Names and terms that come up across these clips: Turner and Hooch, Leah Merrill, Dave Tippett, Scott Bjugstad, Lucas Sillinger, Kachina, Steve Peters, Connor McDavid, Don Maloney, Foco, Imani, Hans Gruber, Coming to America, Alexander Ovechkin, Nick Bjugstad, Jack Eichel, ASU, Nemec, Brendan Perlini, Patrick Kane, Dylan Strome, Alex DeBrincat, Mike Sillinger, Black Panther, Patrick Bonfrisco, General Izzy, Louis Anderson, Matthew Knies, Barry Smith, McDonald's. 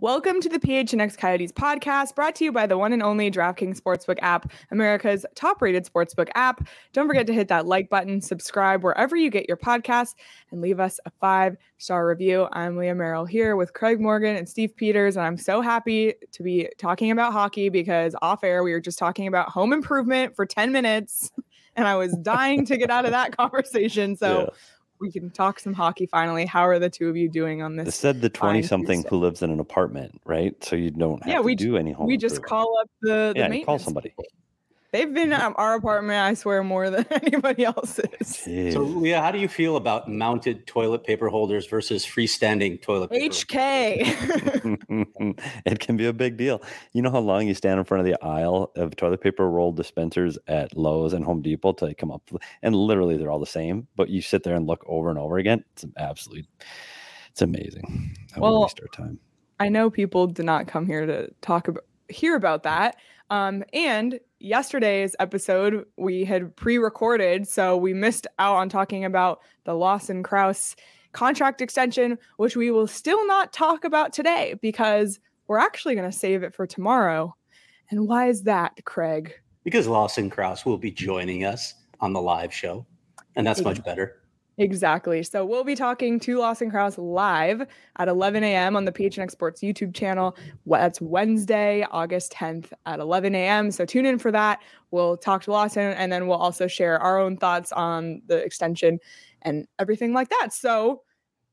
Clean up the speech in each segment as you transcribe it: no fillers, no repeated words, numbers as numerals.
Welcome to the PHNX Coyotes podcast, brought to you by the one and only DraftKings Sportsbook app, America's top-rated sportsbook app. Don't forget to hit that like button, subscribe wherever you get your podcasts, and leave us a 5-star review. I'm Leah Merrill here with Craig Morgan and Steve Peters, and I'm so happy to be talking about hockey because off-air we were just talking about home improvement for 10 minutes, and I was dying to get out of that conversation, so... Yeah. We can talk some hockey finally. How are the two of you doing on this? This said the 20-something who lives in an apartment, right? So you don't have to do any home. We just call up the maintenance. Call somebody. They've been at our apartment, I swear, more than anybody else's. Jeez. So, Leah, how do you feel about mounted toilet paper holders versus freestanding toilet paper? HK. It can be a big deal. You know how long you stand in front of the aisle of toilet paper roll dispensers at Lowe's and Home Depot till they come up? And literally, they're all the same, but you sit there and look over and over again. It's amazing. Well, waste our time. I know people did not come here to hear about that. And yesterday's episode we had pre-recorded, so we missed out on talking about the Lawson Crouse contract extension, which we will still not talk about today because we're actually going to save it for tomorrow. And why is that, Craig? Because Lawson Crouse will be joining us on the live show, and that's much better. Exactly. So we'll be talking to Lawson Crouse live at 11 a.m. on the PHNX Sports YouTube channel. That's Wednesday, August 10th at 11 a.m. So tune in for that. We'll talk to Lawson, and then we'll also share our own thoughts on the extension and everything like that. So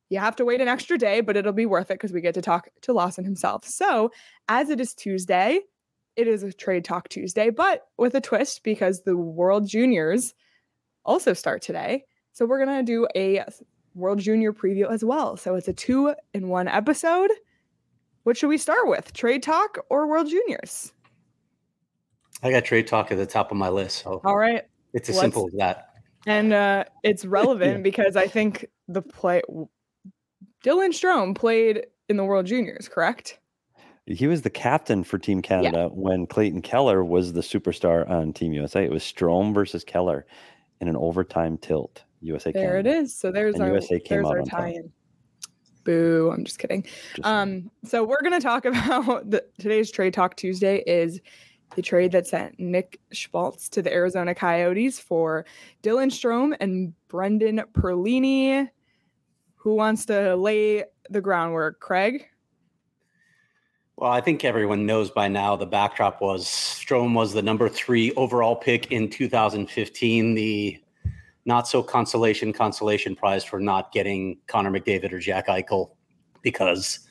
you have to wait an extra day, but it'll be worth it because we get to talk to Lawson himself. So as it is Tuesday, it is a Trade Talk Tuesday, but with a twist because the World Juniors also start today. So we're going to do a World Junior preview as well. So it's a 2-in-1 episode. What should we start with? Trade Talk or World Juniors? I got Trade Talk at the top of my list. So all right. It's as simple as that. And it's relevant because I think Dylan Strome played in the World Juniors, correct? He was the captain for Team Canada when Clayton Keller was the superstar on Team USA. It was Strome versus Keller in an overtime tilt. USA there Canada. It is. So there's and our USA came there's out our tie-in. Boo! I'm just kidding. So we're gonna talk about today's Trade Talk Tuesday is the trade that sent Nick Schmaltz to the Arizona Coyotes for Dylan Strome and Brendan Perlini. Who wants to lay the groundwork, Craig? Well, I think everyone knows by now the backdrop was Strome was the number 3 overall pick in 2015. The not so consolation prize for not getting Connor McDavid or Jack Eichel because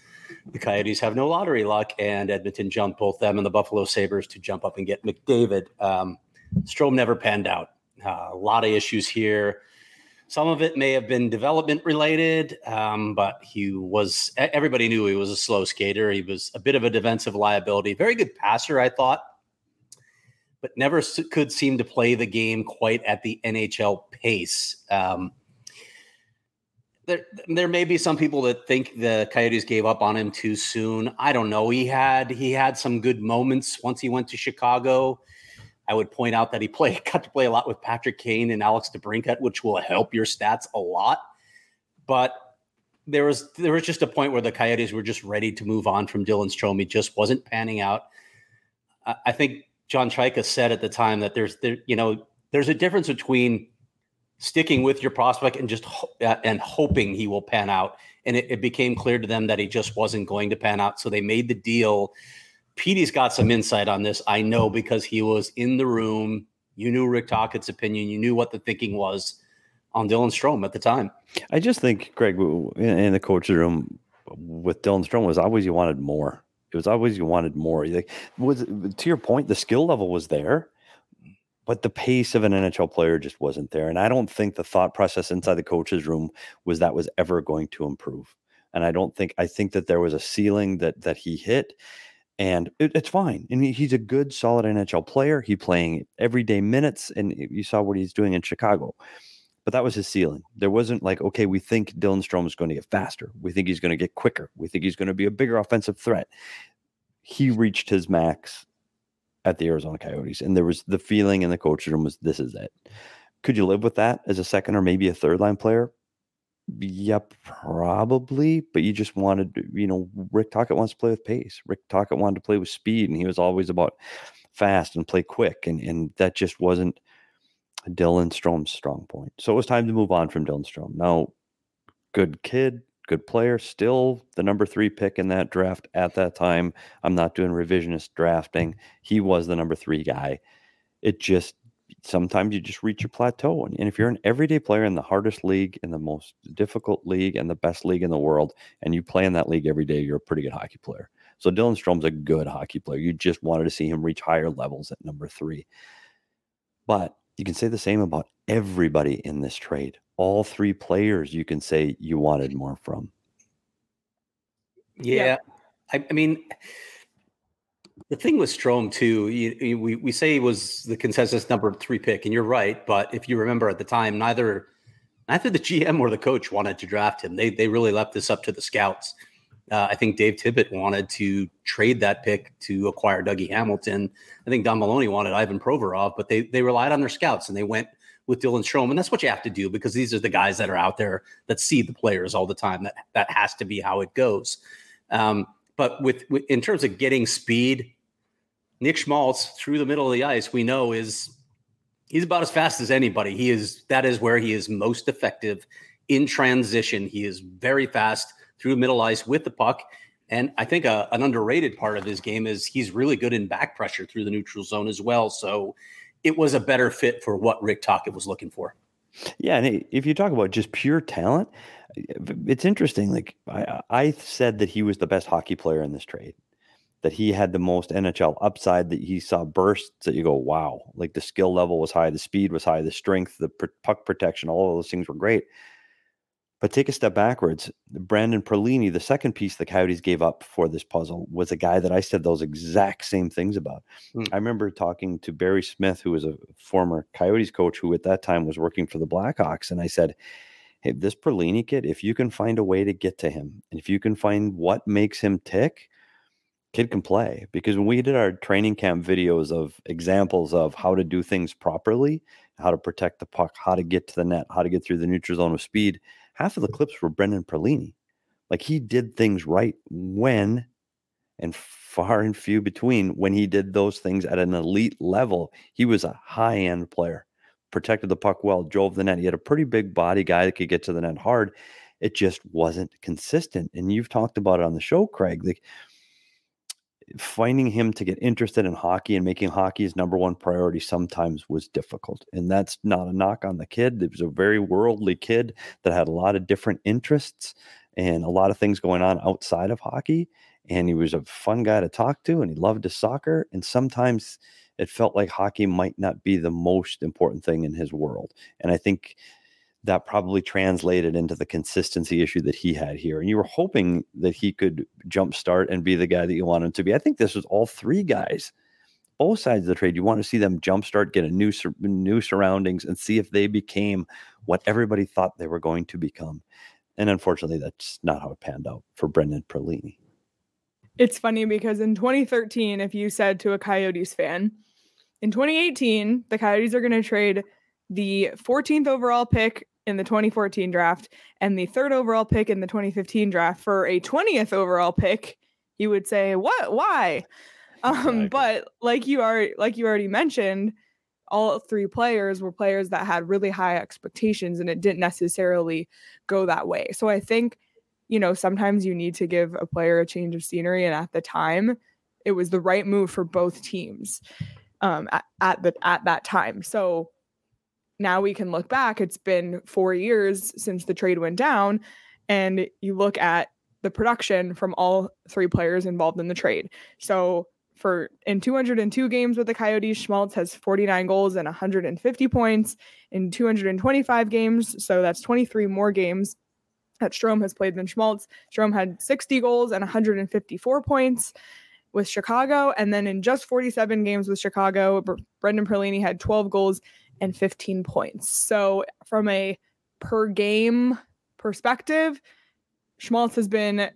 the Coyotes have no lottery luck and Edmonton jumped both them and the Buffalo Sabres to jump up and get McDavid. Strome never panned out. A lot of issues here. Some of it may have been development related, but everybody knew he was a slow skater. He was a bit of a defensive liability. Very good passer, I thought, but never could seem to play the game quite at the NHL pace. There may be some people that think the Coyotes gave up on him too soon. I don't know. He had some good moments once he went to Chicago. I would point out that he got to play a lot with Patrick Kane and Alex DeBrincat, which will help your stats a lot. But there was just a point where the Coyotes were just ready to move on from Dylan Strome. He just wasn't panning out. I think John Chaika said at the time that there's a difference between sticking with your prospect and just hoping he will pan out. And it became clear to them that he just wasn't going to pan out. So they made the deal. Petey's got some insight on this, I know, because he was in the room. You knew Rick Tocchet's opinion. You knew what the thinking was on Dylan Strome at the time. I just think, Craig, in the coach's room with Dylan Strome was always you wanted more. It was always you wanted more. Like, to your point, the skill level was there, but the pace of an NHL player just wasn't there. And I don't think the thought process inside the coach's room was that was ever going to improve. And I think that there was a ceiling that he hit. And it's fine. And he's a good, solid NHL player. He's playing everyday minutes, and you saw what he's doing in Chicago. But that was his ceiling. There wasn't like, okay, we think Dylan Strome is going to get faster. We think he's going to get quicker. We think he's going to be a bigger offensive threat. He reached his max at the Arizona Coyotes, and there was the feeling in the coach's room was, this is it. Could you live with that as a second or maybe a third-line player? Yeah, probably, but you just wanted, Rick Tocchet wants to play with pace. Rick Tocchet wanted to play with speed, and he was always about fast and play quick, and that just wasn't Dylan Strome's strong point. So it was time to move on from Dylan Strome. Now, good kid, good player, still the number 3 pick in that draft at that time. I'm not doing revisionist drafting. He was the number 3 guy. It just, sometimes you just reach a plateau. And if you're an everyday player in the hardest league, in the most difficult league, and the best league in the world, and you play in that league every day, you're a pretty good hockey player. So Dylan Strome's a good hockey player. You just wanted to see him reach higher levels at number 3. But you can say the same about everybody in this trade. All 3 players you can say you wanted more from. Yeah. I mean, the thing with Strome, too, we say he was the consensus number 3 pick, and you're right. But if you remember at the time, neither the GM or the coach wanted to draft him. They really left this up to the scouts. I think Dave Tippett wanted to trade that pick to acquire Dougie Hamilton. I think Don Maloney wanted Ivan Provorov, but they relied on their scouts, and they went with Dylan Strome. And that's what you have to do, because these are the guys that are out there that see the players all the time. That has to be how it goes. But with in terms of getting speed, Nick Schmaltz through the middle of the ice, we know he's about as fast as anybody. That is where he is most effective in transition. He is very fast through middle ice with the puck. And I think an underrated part of his game is he's really good in back pressure through the neutral zone as well. So it was a better fit for what Rick Tocchet was looking for. Yeah. And if you talk about just pure talent, it's interesting. Like I said that he was the best hockey player in this trade, that he had the most NHL upside, that he saw bursts that you go, wow, like the skill level was high, the speed was high, the strength, the puck protection, all of those things were great. But take a step backwards. Brendan Perlini, the second piece the Coyotes gave up for this puzzle, was a guy that I said those exact same things about. I remember talking to Barry Smith, who was a former Coyotes coach who at that time was working for the Blackhawks. And I said, hey, this Perlini kid, if you can find a way to get to him, and if you can find what makes him tick, kid can play. Because when we did our training camp videos of examples of how to do things properly, how to protect the puck, how to get to the net, how to get through the neutral zone with speed, half of the clips were Brendan Perlini. Like, he did things right when, and far and few between, when he did those things at an elite level. He was a high-end player, protected the puck well, drove the net. He had a pretty big body guy that could get to the net hard. It just wasn't consistent. And you've talked about it on the show, Craig. Like, finding him to get interested in hockey and making hockey his number one priority sometimes was difficult. And that's not a knock on the kid. It was a very worldly kid that had a lot of different interests and a lot of things going on outside of hockey. And he was a fun guy to talk to, and he loved his soccer. And sometimes it felt like hockey might not be the most important thing in his world. And I think that probably translated into the consistency issue that he had here. And you were hoping that he could jumpstart and be the guy that you want him to be. I think this was all 3 guys, both sides of the trade. You want to see them jumpstart, get a new surroundings, and see if they became what everybody thought they were going to become. And unfortunately, that's not how it panned out for Brendan Perlini. It's funny because in 2013, if you said to a Coyotes fan, in 2018, the Coyotes are going to trade the 14th overall pick in the 2014 draft and the 3rd overall pick in the 2015 draft for a 20th overall pick, you would say, what, why? Exactly. But like you already mentioned, all three players were players that had really high expectations, and it didn't necessarily go that way. So I think, you know, sometimes you need to give a player a change of scenery. And at the time, it was the right move for both teams at that time. So now we can look back. It's been 4 years since the trade went down, and you look at the production from all three players involved in the trade. So in 202 games with the Coyotes, Schmaltz has 49 goals and 150 points in 225 games. So that's 23 more games that Strome has played than Schmaltz. Strome had 60 goals and 154 points with Chicago. And then in just 47 games with Chicago, Brendan Perlini had 12 goals and 15 points. So from a per game perspective, Schmaltz has been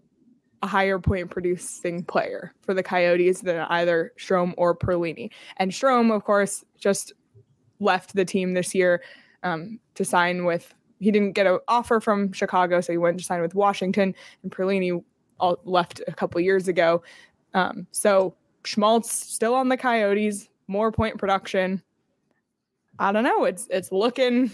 a higher point producing player for the Coyotes than either Strome or Perlini. And Strome, of course, just left the team this year to sign with, he didn't get an offer from Chicago, so he went to sign with Washington, and Perlini left a couple years ago. So Schmaltz still on the Coyotes, more point production. I don't know. It's looking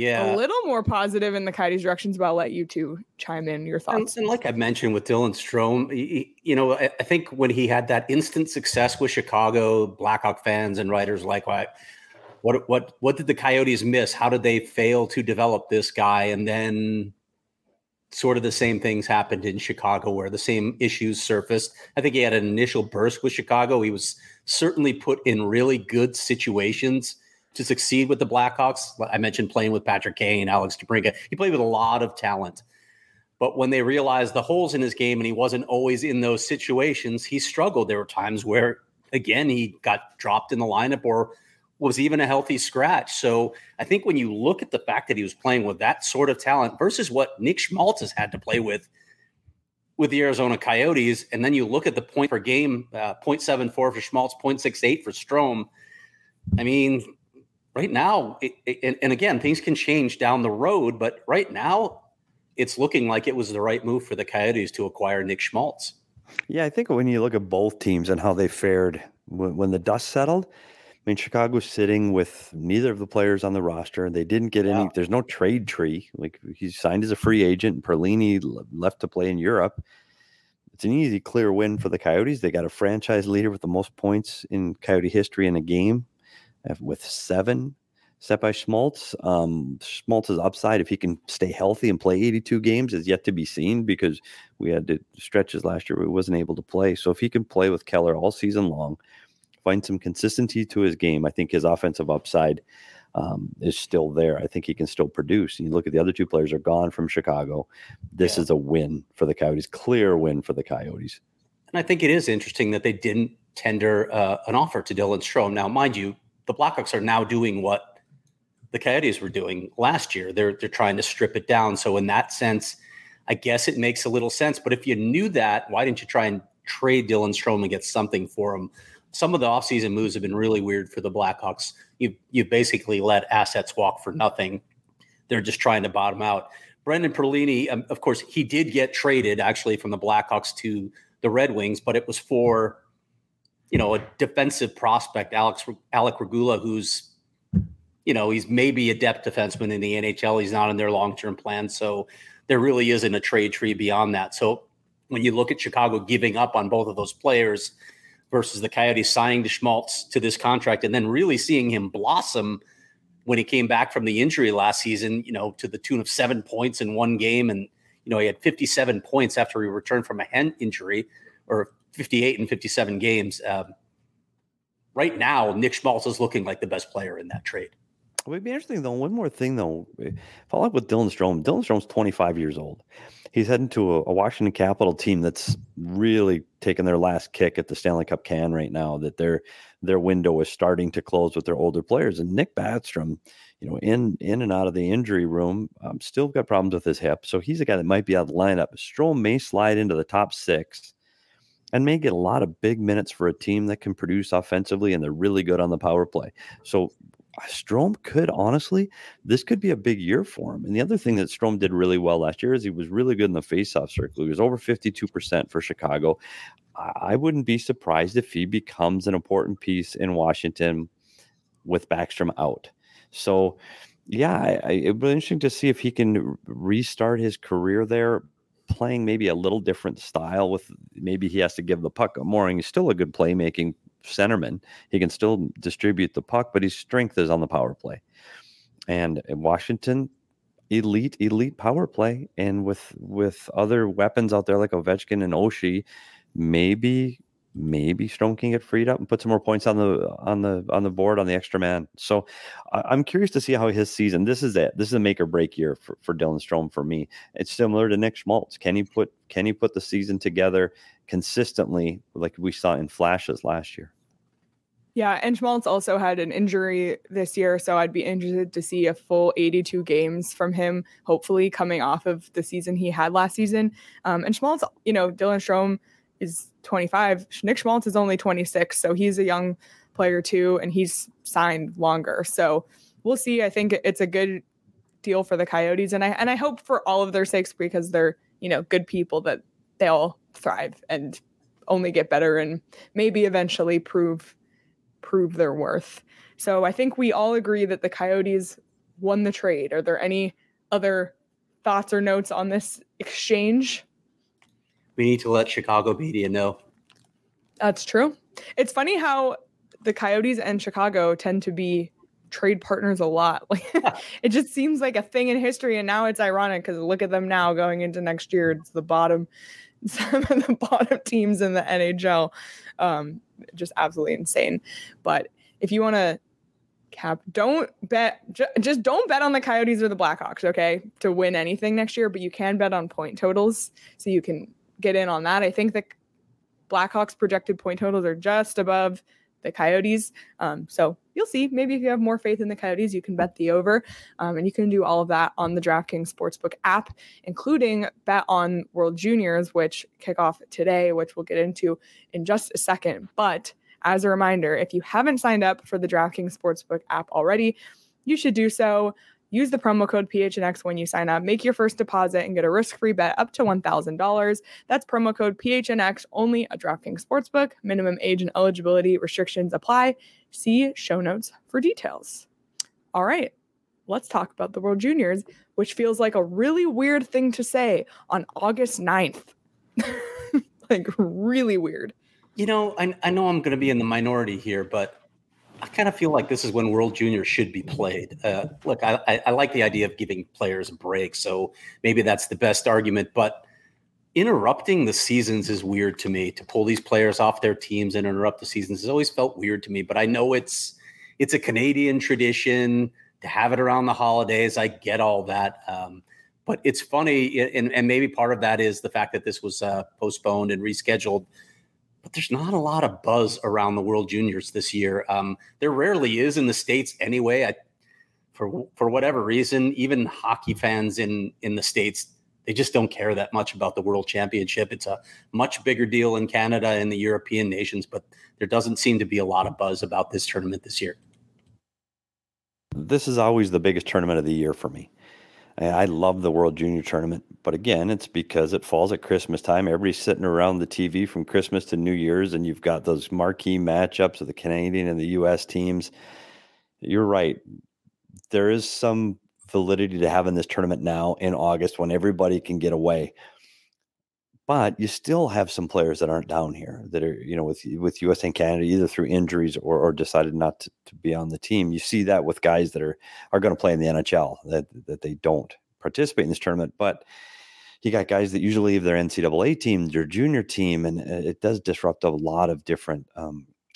a little more positive in the Coyotes' directions, but I'll let you two chime in your thoughts. And like I mentioned with Dylan Strome, I think when he had that instant success with Chicago, Blackhawk fans and writers like, what did the Coyotes miss? How did they fail to develop this guy? And then sort of the same things happened in Chicago where the same issues surfaced. I think he had an initial burst with Chicago. He was certainly put in really good situations to succeed with the Blackhawks. I mentioned playing with Patrick Kane, Alex DeBrincat. He played with a lot of talent. But when they realized the holes in his game and he wasn't always in those situations, he struggled. There were times where, again, he got dropped in the lineup or was even a healthy scratch. So I think when you look at the fact that he was playing with that sort of talent versus what Nick Schmaltz has had to play with the Arizona Coyotes, and then you look at the point per game, 0.74 for Schmaltz, 0.68 for Strome. I mean, right now, and again, things can change down the road, but right now it's looking like it was the right move for the Coyotes to acquire Nick Schmaltz. Yeah, I think when you look at both teams and how they fared when the dust settled, I mean, Chicago's sitting with neither of the players on the roster. They didn't get any. There's no trade tree. Like, he signed as a free agent, and Perlini left to play in Europe. It's an easy, clear win for the Coyotes. They got a franchise leader with the most points in Coyote history in a game, with 7 set by Schmaltz. Schmaltz's upside, if he can stay healthy and play 82 games, is yet to be seen, because we had to stretches last year where he wasn't able to play. So if he can play with Keller all season long, find some consistency to his game, I think his offensive upside is still there. I think he can still produce. And you look at the other two players are gone from Chicago. This is a win for the Coyotes, clear win for the Coyotes. And I think it is interesting that they didn't tender an offer to Dylan Strome. Now, mind you, the Blackhawks are now doing what the Coyotes were doing last year. They're trying to strip it down. So in that sense, I guess it makes a little sense. But if you knew that, why didn't you try and trade Dylan Strome and get something for him? Some of the offseason moves have been really weird for the Blackhawks. You basically let assets walk for nothing. They're just trying to bottom out. Brendan Perlini, of course, he did get traded actually from the Blackhawks to the Red Wings, but it was for a defensive prospect, Alec Regula, who's, he's maybe a depth defenseman in the NHL. He's not in their long-term plan. So there really isn't a trade tree beyond that. So when you look at Chicago giving up on both of those players versus the Coyotes signing to Schmaltz to this contract and then really seeing him blossom when he came back from the injury last season, to the tune of 7 points in one game. And, he had 57 points after he returned from a hand injury, or 58 and 57 games. Right now, Nick Schmaltz is looking like the best player in that trade. It would be interesting, though. One more thing, though. Follow up with Dylan Strome. Dylan Strome's 25 years old. He's heading to a Washington Capitol team that's really taking their last kick at the Stanley Cup can right now, that their window is starting to close with their older players. And Nick Backstrom, in and out of the injury room, still got problems with his hip. So he's a guy that might be out of the lineup. Strome may slide into the top 6 and may get a lot of big minutes for a team that can produce offensively, and they're really good on the power play. So Strome could, honestly, this could be a big year for him. And the other thing that Strome did really well last year is he was really good in the faceoff circle. He was over 52% for Chicago. I wouldn't be surprised if he becomes an important piece in Washington with Backstrom out. So, yeah, it'd be interesting to see if he can restart his career there, playing maybe a little different style with maybe he has to give the puck more, and he's still a good playmaking centerman. He can still distribute the puck, but his strength is on the power play. And in Washington, elite power play. And with other weapons out there like Ovechkin and Oshie, maybe Strome can get freed up and put some more points on the board on the extra man. So I'm curious to see how his season, this is a make or break year for Dylan Strome for me. It's similar to Nick Schmaltz. Can he put the season together consistently like we saw in flashes last year? Yeah, and Schmaltz also had an injury this year, so I'd be interested to see a full 82 games from him, hopefully coming off of the season he had last season. And Schmaltz, Dylan Strome is 25. Nick Schmaltz is only 26, so he's a young player too, and he's signed longer. So we'll see. I think it's a good deal for the Coyotes, and I hope for all of their sakes, because they're, good people, that they'll thrive and only get better and maybe eventually prove their worth. So I think we all agree that the Coyotes won the trade. Are there any other thoughts or notes on this exchange? We need to let Chicago media know. That's true. It's funny how the Coyotes and Chicago tend to be trade partners a lot. It just seems like a thing in history, and now it's ironic because look at them now going into next year. It's some of the bottom teams in the NHL. Just absolutely insane. But if you want to just don't bet on the Coyotes or the Blackhawks, okay, to win anything next year, but you can bet on point totals, so you can get in on that. I think the Blackhawks projected point totals are just above the Coyotes. So you'll see. Maybe if you have more faith in the Coyotes, you can bet the over. And you can do all of that on the DraftKings Sportsbook app, including bet on World Juniors, which kick off today, which we'll get into in just a second. But as a reminder, if you haven't signed up for the DraftKings Sportsbook app already, you should do so. Use the promo code PHNX when you sign up. Make your first deposit and get a risk-free bet up to $1,000. That's promo code PHNX only at DraftKings Sportsbook. Minimum age and eligibility restrictions apply. See show notes for details. All right, let's talk about the World Juniors, which feels like a really weird thing to say on August 9th. Really weird. I know I'm going to be in the minority here, but I kind of feel like this is when World Juniors should be played. I like the idea of giving players a break, so maybe that's the best argument. But interrupting the seasons is weird to me. To pull these players off their teams and interrupt the seasons has always felt weird to me. But I know it's a Canadian tradition to have it around the holidays. I get all that. But it's funny, and maybe part of that is the fact that this was postponed and rescheduled. But there's not a lot of buzz around the World Juniors this year. There rarely is in the States anyway. For whatever reason, even hockey fans in the States, they just don't care that much about the World Championship. It's a much bigger deal in Canada and the European nations, but there doesn't seem to be a lot of buzz about this tournament this year. This is always the biggest tournament of the year for me. I love the World Junior Tournament, but again, it's because it falls at Christmas time. Everybody's sitting around the TV from Christmas to New Year's, and you've got those marquee matchups of the Canadian and the U.S. teams. You're right. There is some validity to having this tournament now in August when everybody can get away. But you still have some players that aren't down here that are, with U.S. and Canada, either through injuries or decided not to be on the team. You see that with guys that are going to play in the NHL, that they don't participate in this tournament. But you got guys that usually leave their NCAA team, their junior team, and it does disrupt a lot of different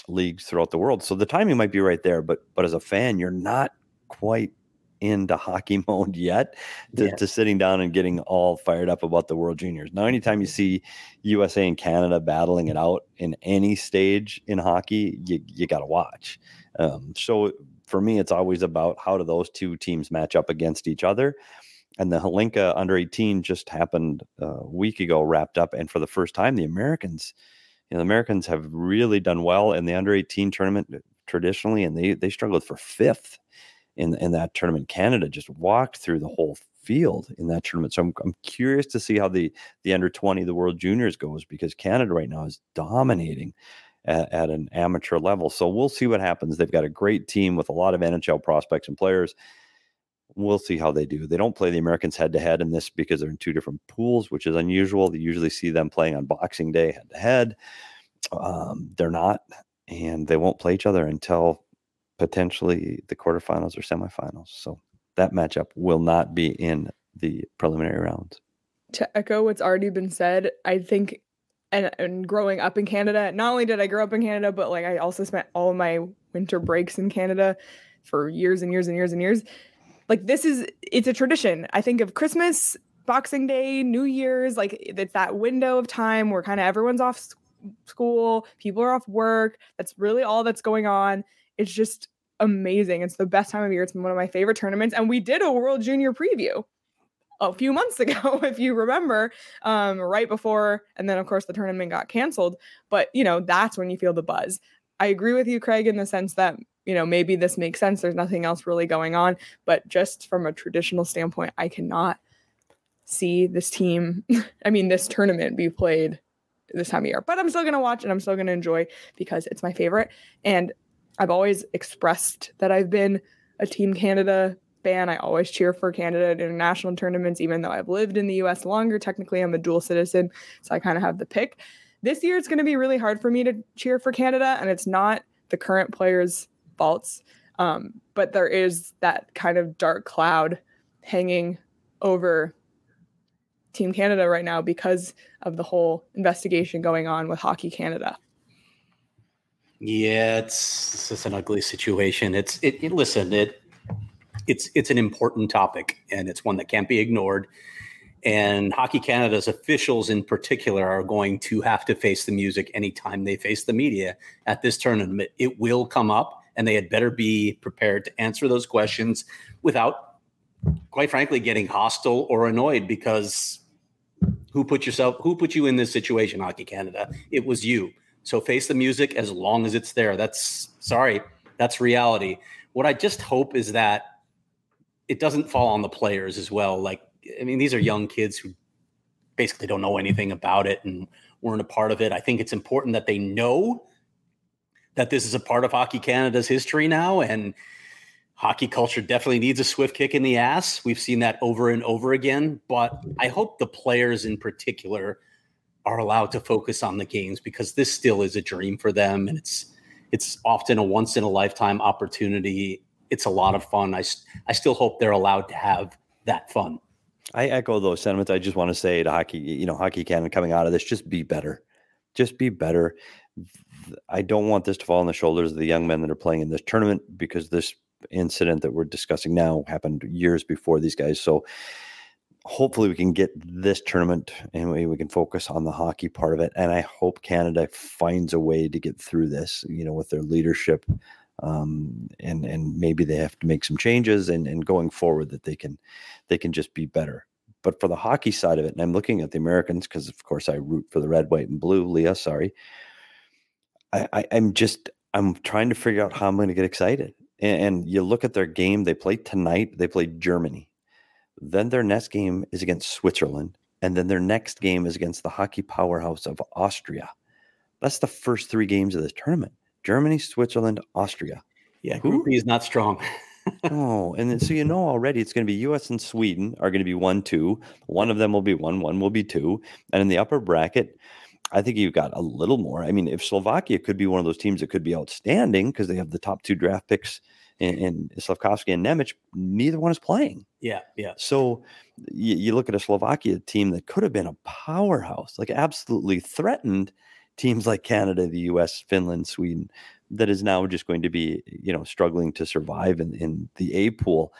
leagues throughout the world. So the timing might be right there, but as a fan, you're not quite into hockey mode yet to sitting down and getting all fired up about the World Juniors. Now, anytime you see USA and Canada battling it out in any stage in hockey, you got to watch. So for me, it's always about how do those two teams match up against each other. And the Holinka under 18 just happened a week ago, wrapped up. And for the first time, the Americans, have really done well in the under 18 tournament traditionally. And they struggled for fifth in that tournament. Canada just walked through the whole field in that tournament. So I'm curious to see how the under 20, the World Juniors goes, because Canada right now is dominating at an amateur level. So we'll see what happens. They've got a great team with a lot of NHL prospects and players. We'll see how they do. They don't play the Americans head to head in this because they're in two different pools, which is unusual. They usually see them playing on Boxing Day head to head. They're not, and they won't play each other until potentially the quarterfinals or semifinals. So that matchup will not be in the preliminary rounds. To echo what's already been said, I think, and growing up in Canada, not only did I grow up in Canada, but like I also spent all of my winter breaks in Canada for years and years and years and years. Like it's a tradition. I think of Christmas, Boxing Day, New Year's, like it's that window of time where kind of everyone's off school, people are off work. That's really all that's going on. It's just amazing. It's the best time of year. It's one of my favorite tournaments. And we did a World Junior preview a few months ago, if you remember, right before. And then, of course, the tournament got canceled. But, you know, that's when you feel the buzz. I agree with you, Craig, in the sense that, you know, maybe this makes sense. There's nothing else really going on. But just from a traditional standpoint, I cannot see this team, this tournament be played this time of year. But I'm still going to watch and I'm still going to enjoy because it's my favorite. And I've always expressed that I've been a Team Canada fan. I always cheer for Canada at international tournaments, even though I've lived in the U.S. longer. Technically, I'm a dual citizen, so I kind of have the pick. This year, it's going to be really hard for me to cheer for Canada, and it's not the current players' faults, but there is that kind of dark cloud hanging over Team Canada right now because of the whole investigation going on with Hockey Canada. Yeah, it's an ugly situation. It's an important topic, and it's one that can't be ignored. And Hockey Canada's officials in particular are going to have to face the music anytime they face the media at this tournament. It will come up, and they had better be prepared to answer those questions without, quite frankly, getting hostile or annoyed, because who put you in this situation, Hockey Canada? It was you. So face the music as long as it's there. That's reality. What I just hope is that it doesn't fall on the players as well. These are young kids who basically don't know anything about it and weren't a part of it. I think it's important that they know that this is a part of Hockey Canada's history now, and hockey culture definitely needs a swift kick in the ass. We've seen that over and over again, but I hope the players in particular are allowed to focus on the games, because this still is a dream for them. And it's often a once in a lifetime opportunity. It's a lot of fun. I still hope they're allowed to have that fun. I echo those sentiments. I just want to say to Hockey Canada coming out of this, just be better. I don't want this to fall on the shoulders of the young men that are playing in this tournament, because this incident that we're discussing now happened years before these guys. So hopefully we can get this tournament and we can focus on the hockey part of it. And I hope Canada finds a way to get through this, with their leadership. And maybe they have to make some changes and going forward that they can just be better. But for the hockey side of it, and I'm looking at the Americans, because of course I root for the red, white, and blue, Leah, sorry. I'm trying to figure out how I'm going to get excited. And you look at their game, they play tonight, they play Germany. Then their next game is against Switzerland. And then their next game is against the hockey powerhouse of Austria. That's the first three games of this tournament. Germany, Switzerland, Austria. Yeah, Group B is not strong. Oh, and then, so already it's going to be U.S. and Sweden are going to be 1-2. One of them will be 1, one will be 2. And in the upper bracket, I think you've got a little more. If Slovakia could be one of those teams that could be outstanding because they have the top 2 draft picks in Slavkovsky and Nemec, neither one is playing. Yeah. So you look at a Slovakia team that could have been a powerhouse, like absolutely threatened teams like Canada, the U.S., Finland, Sweden, that is now just going to be, struggling to survive in the A pool.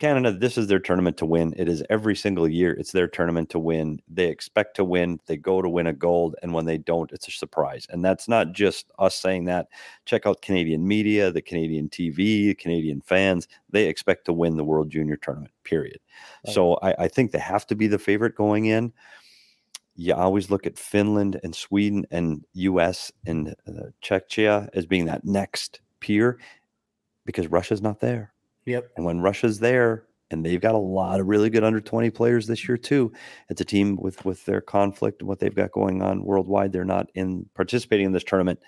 Canada, this is their tournament to win. It is every single year. It's their tournament to win. They expect to win. They go to win a gold. And when they don't, it's a surprise. And that's not just us saying that. Check out Canadian media, the Canadian TV, the Canadian fans. They expect to win the World Junior Tournament, period. Right. So I think they have to be the favorite going in. You always look at Finland and Sweden and U.S. and Czechia as being that next peer, because Russia's not there. Yep. And when Russia's there, And they've got a lot of really good under 20 players this year too. It's a team with their conflict and what they've got going on worldwide. They're not in participating in this tournament.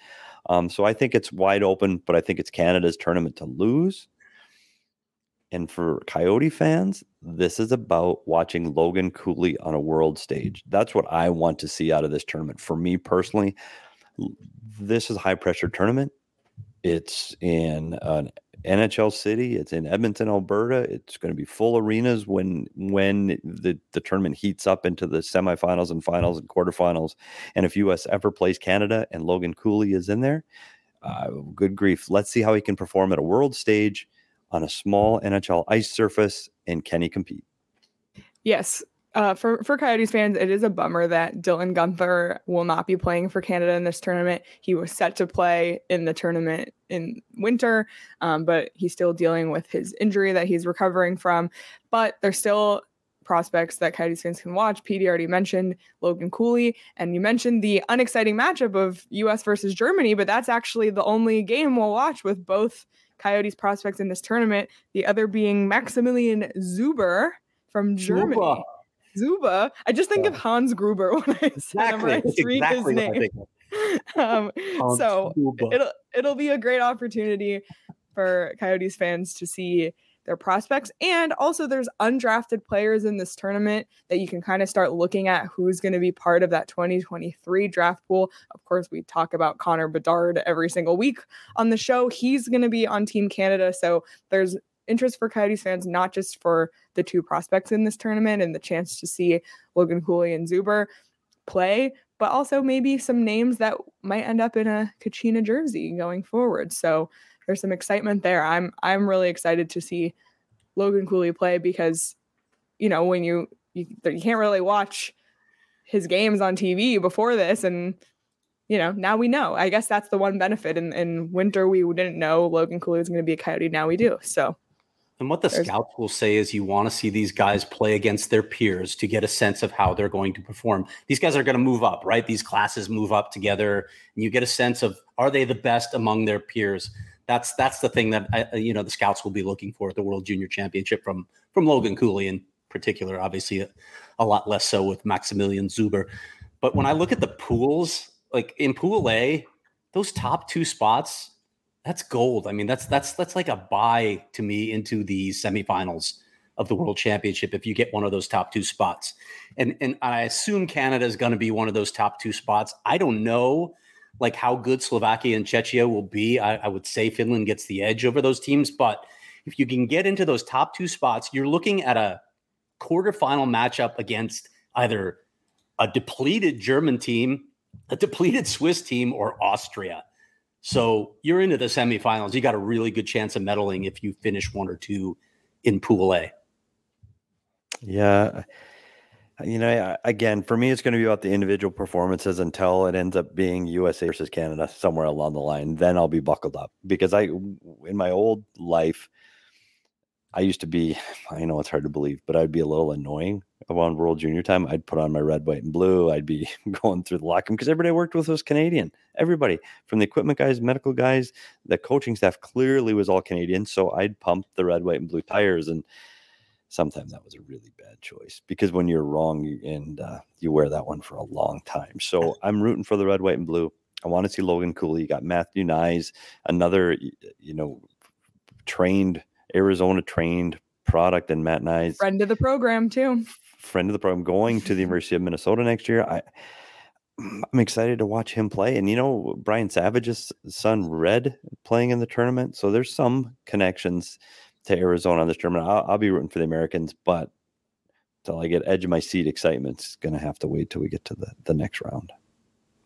So I think it's wide open, but I think it's Canada's tournament to lose. And for Coyote fans, this is about watching Logan Cooley on a world stage. That's what I want to see out of this tournament. For me personally, this is a high-pressure tournament. It's in an NHL city. It's in Edmonton, Alberta. It's going to be full arenas when the tournament heats up into the semifinals and finals and quarterfinals. And if U.S. ever plays Canada and Logan Cooley is in there, good grief. Let's see how he can perform at a world stage on a small NHL ice surface, and can he compete? Yes. For Coyotes fans, it is a bummer that Dylan Guenther will not be playing for Canada in this tournament. He was set to play in the tournament in winter, but he's still dealing with his injury that he's recovering from. But there's still prospects that Coyotes fans can watch. PD already mentioned Logan Cooley, and you mentioned the unexciting matchup of U.S. versus Germany, but that's actually the only game we'll watch with both Coyotes prospects in this tournament, the other being Maximilian Zuber from Germany. Zuba. I just think of Hans Gruber when I read his name. So it'll be a great opportunity for Coyotes fans to see their prospects. And also there's undrafted players in this tournament that you can kind of start looking at who's going to be part of that 2023 draft pool. Of course, we talk about Connor Bedard every single week on the show. He's going to be on Team Canada. So there's interest for Coyotes fans, not just for the two prospects in this tournament and the chance to see Logan Cooley and Zuber play, but also maybe some names that might end up in a Kachina jersey going forward. So there's some excitement there. I'm really excited to see Logan Cooley play because, you know, when you can't really watch his games on TV before this, and you know, now we know. I guess that's the one benefit. In winter, we didn't know Logan Cooley was going to be a Coyote. Now we do. So. And what the scouts will say is you want to see these guys play against their peers to get a sense of how they're going to perform. These guys are going to move up, right? These classes move up together, and you get a sense of, are they the best among their peers? That's the thing that the scouts will be looking for at the World Junior Championship from Logan Cooley in particular, obviously a lot less so with Maximilian Zuber. But when I look at the pools, like in Pool A, those top two spots, that's gold. I mean, that's like a buy to me into the semifinals of the World Championship if you get one of those top two spots. And I assume Canada is going to be one of those top two spots. I don't know like how good Slovakia and Czechia will be. I would say Finland gets the edge over those teams. But if you can get into those top two spots, you're looking at a quarterfinal matchup against either a depleted German team, a depleted Swiss team, or Austria. So you're into the semifinals. You got a really good chance of medaling if you finish one or two in Pool A. Yeah. You know, again, for me, it's going to be about the individual performances until it ends up being USA versus Canada somewhere along the line. Then I'll be buckled up because in my old life, I used to be, I know it's hard to believe, but I'd be a little annoying around World Junior time. I'd put on my red, white, and blue. I'd be going through the locker room because everybody I worked with was Canadian. Everybody from the equipment guys, medical guys, the coaching staff clearly was all Canadian. So I'd pump the red, white, and blue tires. And sometimes that was a really bad choice because when you're wrong and you wear that one for a long time. So I'm rooting for the red, white, and blue. I want to see Logan Cooley. You got Matthew Knies, another, Arizona trained product, and Matt Knies, friend of the program too. Friend of the program, going to the University of Minnesota next year. I'm excited to watch him play. And Brian Savage's son Red playing in the tournament. So there's some connections to Arizona on this tournament. I'll be rooting for the Americans, but till I get edge of my seat excitement, it's gonna have to wait till we get to the next round.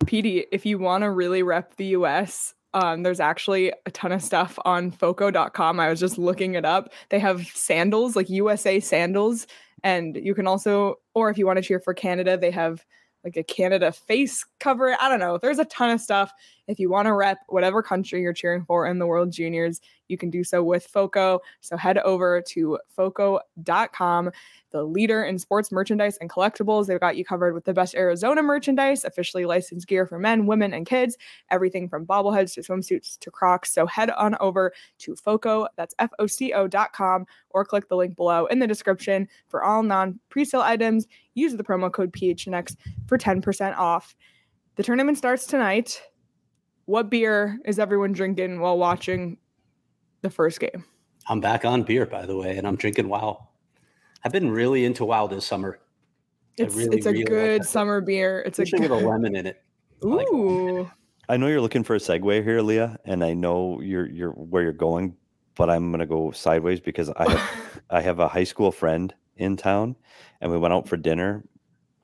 PD, if you want to really rep the US, there's actually a ton of stuff on Foco.com. I was just looking it up. They have sandals, like USA sandals. And you can also, or if you want to cheer for Canada, they have like a Canada face cover. I don't know. There's a ton of stuff If you want to rep whatever country you're cheering for in the World Juniors, you can do so with Foco. So head over to Foco.com, the leader in sports merchandise and collectibles. They've got you covered with the best Arizona merchandise, officially licensed gear for men, women, and kids, everything from bobbleheads to swimsuits to Crocs. So head on over to Foco, that's Foco.com, or click the link below in the description. For all non-presale items, use the promo code PHNX for 10% off. The tournament starts tonight. What beer is everyone drinking while watching the first game? I'm back on beer, by the way, and I'm drinking WOW. I've been really into WOW this summer. It's really a good summer beer. It's a with a lemon in it. Ooh. I know you're looking for a segue here, Leah, and I know you're where you're going, but I'm gonna go sideways because I have a high school friend in town, and we went out for dinner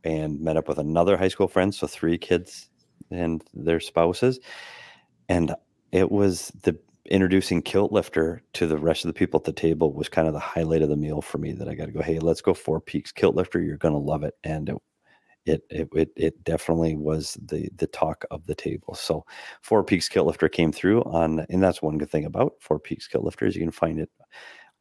and met up with another high school friend, so three kids and their spouses, and it was the introducing Kilt Lifter to the rest of the people at the table was kind of the highlight of the meal for me. That I got to go, hey, let's go Four Peaks Kilt Lifter. You're going to love it. And it definitely was the talk of the table. So Four Peaks Kilt Lifter came through on, and that's one good thing about Four Peaks Kilt Lifter is you can find it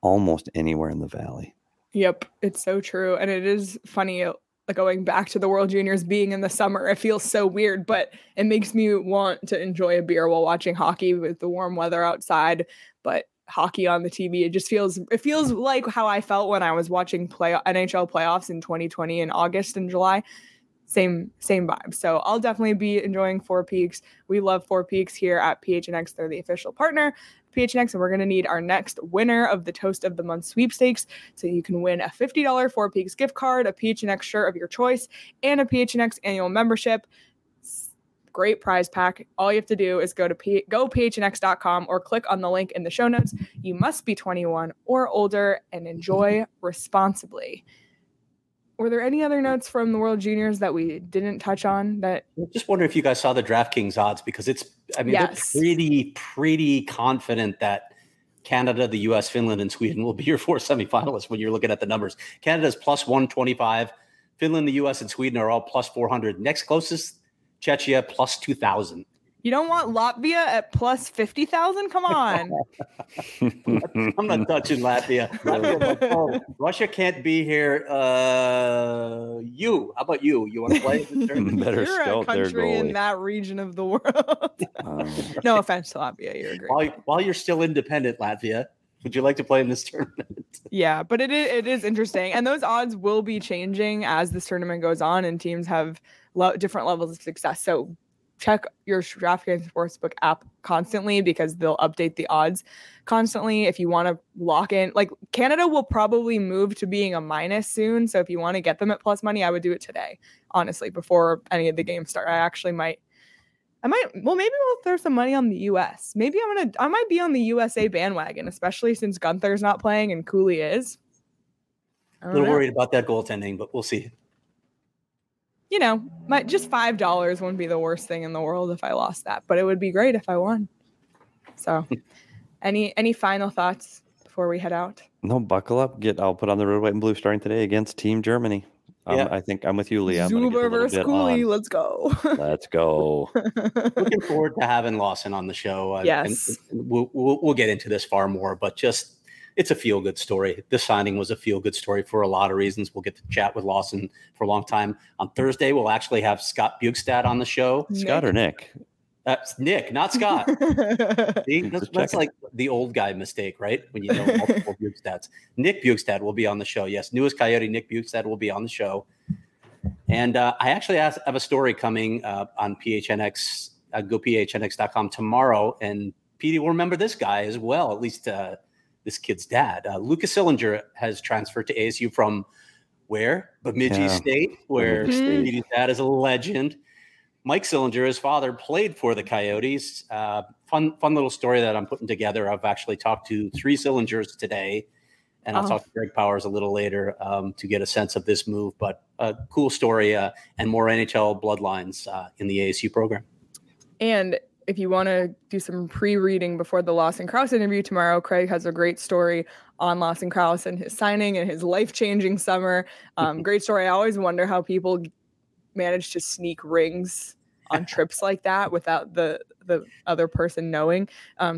almost anywhere in the Valley. Yep. It's so true. And it is funny. Like going back to the World Juniors being in the summer, it feels so weird, but it makes me want to enjoy a beer while watching hockey with the warm weather outside. But hockey on the TV, it feels like how I felt when I was watching NHL playoffs in 2020 in August and July. Same vibe. So I'll definitely be enjoying Four Peaks. We love Four Peaks here at PHNX. They're the official partner. PHNX, and we're going to need our next winner of the Toast of the Month sweepstakes. So you can win a $50 Four Peaks gift card, a PHNX shirt of your choice, and a PHNX annual membership. Great prize pack. All you have to do is go to gophnx.com or click on the link in the show notes. You must be 21 or older and enjoy responsibly. Were there any other notes from the World Juniors that we didn't touch on? That I just wonder if you guys saw the DraftKings odds, because they're pretty confident that Canada, the U.S., Finland, and Sweden will be your four semifinalists when you're looking at the numbers. Canada's plus 125. Finland, the U.S., and Sweden are all plus 400. Next closest, Czechia, plus 2,000. You don't want Latvia at plus 50,000? Come on. I'm not touching Latvia. Russia can't be here. How about you? You want to play? Better scout their goalie. You're a country in that region of the world. No offense to Latvia. You're great. While you're still independent, Latvia, would you like to play in this tournament? Yeah, but it is interesting. And those odds will be changing as this tournament goes on and teams have different levels of success. So check your DraftKings Sportsbook app constantly because they'll update the odds constantly. If you want to lock in, like Canada will probably move to being a minus soon. So if you want to get them at plus money, I would do it today, honestly, before any of the games start. Maybe we'll throw some money on the U.S. Maybe I might be on the USA bandwagon, especially since Gunther's not playing and Cooley is. A little worried about that goaltending, but we'll see. You know, just $5 wouldn't be the worst thing in the world if I lost that, but it would be great if I won. So any final thoughts before we head out? No, buckle up. I'll put on the red, white, and blue starting today against Team Germany. Yeah. I think I'm with you, Leah. Zuber versus Cooley. Let's go. Let's go. Looking forward to having Lawson on the show. Yes. And we'll get into this far more, but just it's a feel-good story. This signing was a feel-good story for a lot of reasons. We'll get to chat with Lawson for a long time. On Thursday, we'll actually have Scott Bjugstad on the show. Scott or Nick? That's Nick, not Scott. See, that's like the old guy mistake, right? When you know multiple Bjugstads. Nick Bjugstad will be on the show. Yes, newest Coyote Nick Bjugstad will be on the show. And I actually have a story coming on PHNX. Go PHNX.com tomorrow. And Petey will remember this guy as well, at least this kid's dad. Lucas Sillinger has transferred to ASU from where? Bemidji State, where Petey's dad is a legend. Mike Sillinger, his father, played for the Coyotes. Fun little story that I'm putting together. I've actually talked to three Sillingers today, and I'll talk to Greg Powers a little later to get a sense of this move. But a cool story and more NHL bloodlines in the ASU program. And if you want to do some pre-reading before the Lawson Crouse interview tomorrow, Craig has a great story on Lawson Crouse and his signing and his life-changing summer. Great story. I always wonder how people manage to sneak rings on trips like that without the other person knowing.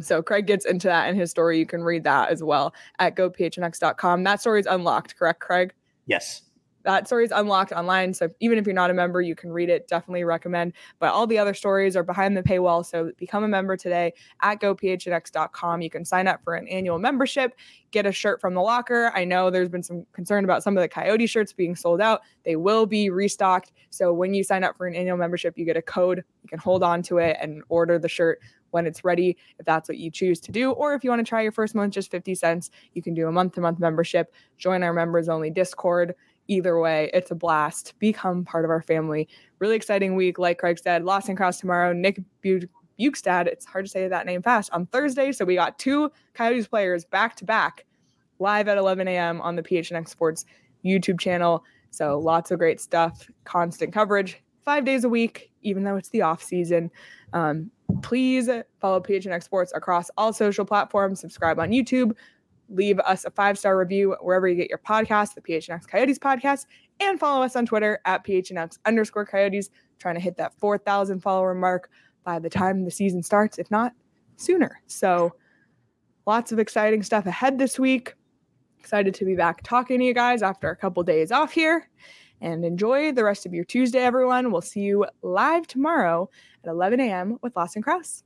So Craig gets into that in his story. You can read that as well at gophnx.com. That story is unlocked, correct, Craig? Yes. That story is unlocked online, so even if you're not a member, you can read it. Definitely recommend. But all the other stories are behind the paywall, so become a member today at gophnx.com. You can sign up for an annual membership, get a shirt from the locker. I know there's been some concern about some of the Coyote shirts being sold out. They will be restocked, so when you sign up for an annual membership, you get a code. You can hold on to it and order the shirt when it's ready, if that's what you choose to do. Or if you want to try your first month, just 50 cents. You can do a month-to-month membership. Join our members-only Discord. Either way, it's a blast. Become part of our family. Really exciting week. Like Craig said, Lawson Crouse tomorrow, Nick Bjugstad. It's hard to say that name fast. On Thursday, so we got two Coyotes players back-to-back live at 11 a.m. on the PHNX Sports YouTube channel. So lots of great stuff, constant coverage, 5 days a week, even though it's the off-season. Please follow PHNX Sports across all social platforms. Subscribe on YouTube. Leave us a 5-star review wherever you get your podcast, the PHNX Coyotes podcast, and follow us on Twitter at @PHNX_Coyotes. Trying to hit that 4,000 follower mark by the time the season starts, if not sooner. So lots of exciting stuff ahead this week. Excited to be back talking to you guys after a couple days off here. And enjoy the rest of your Tuesday, everyone. We'll see you live tomorrow at 11 a.m. with Lawson Crouse.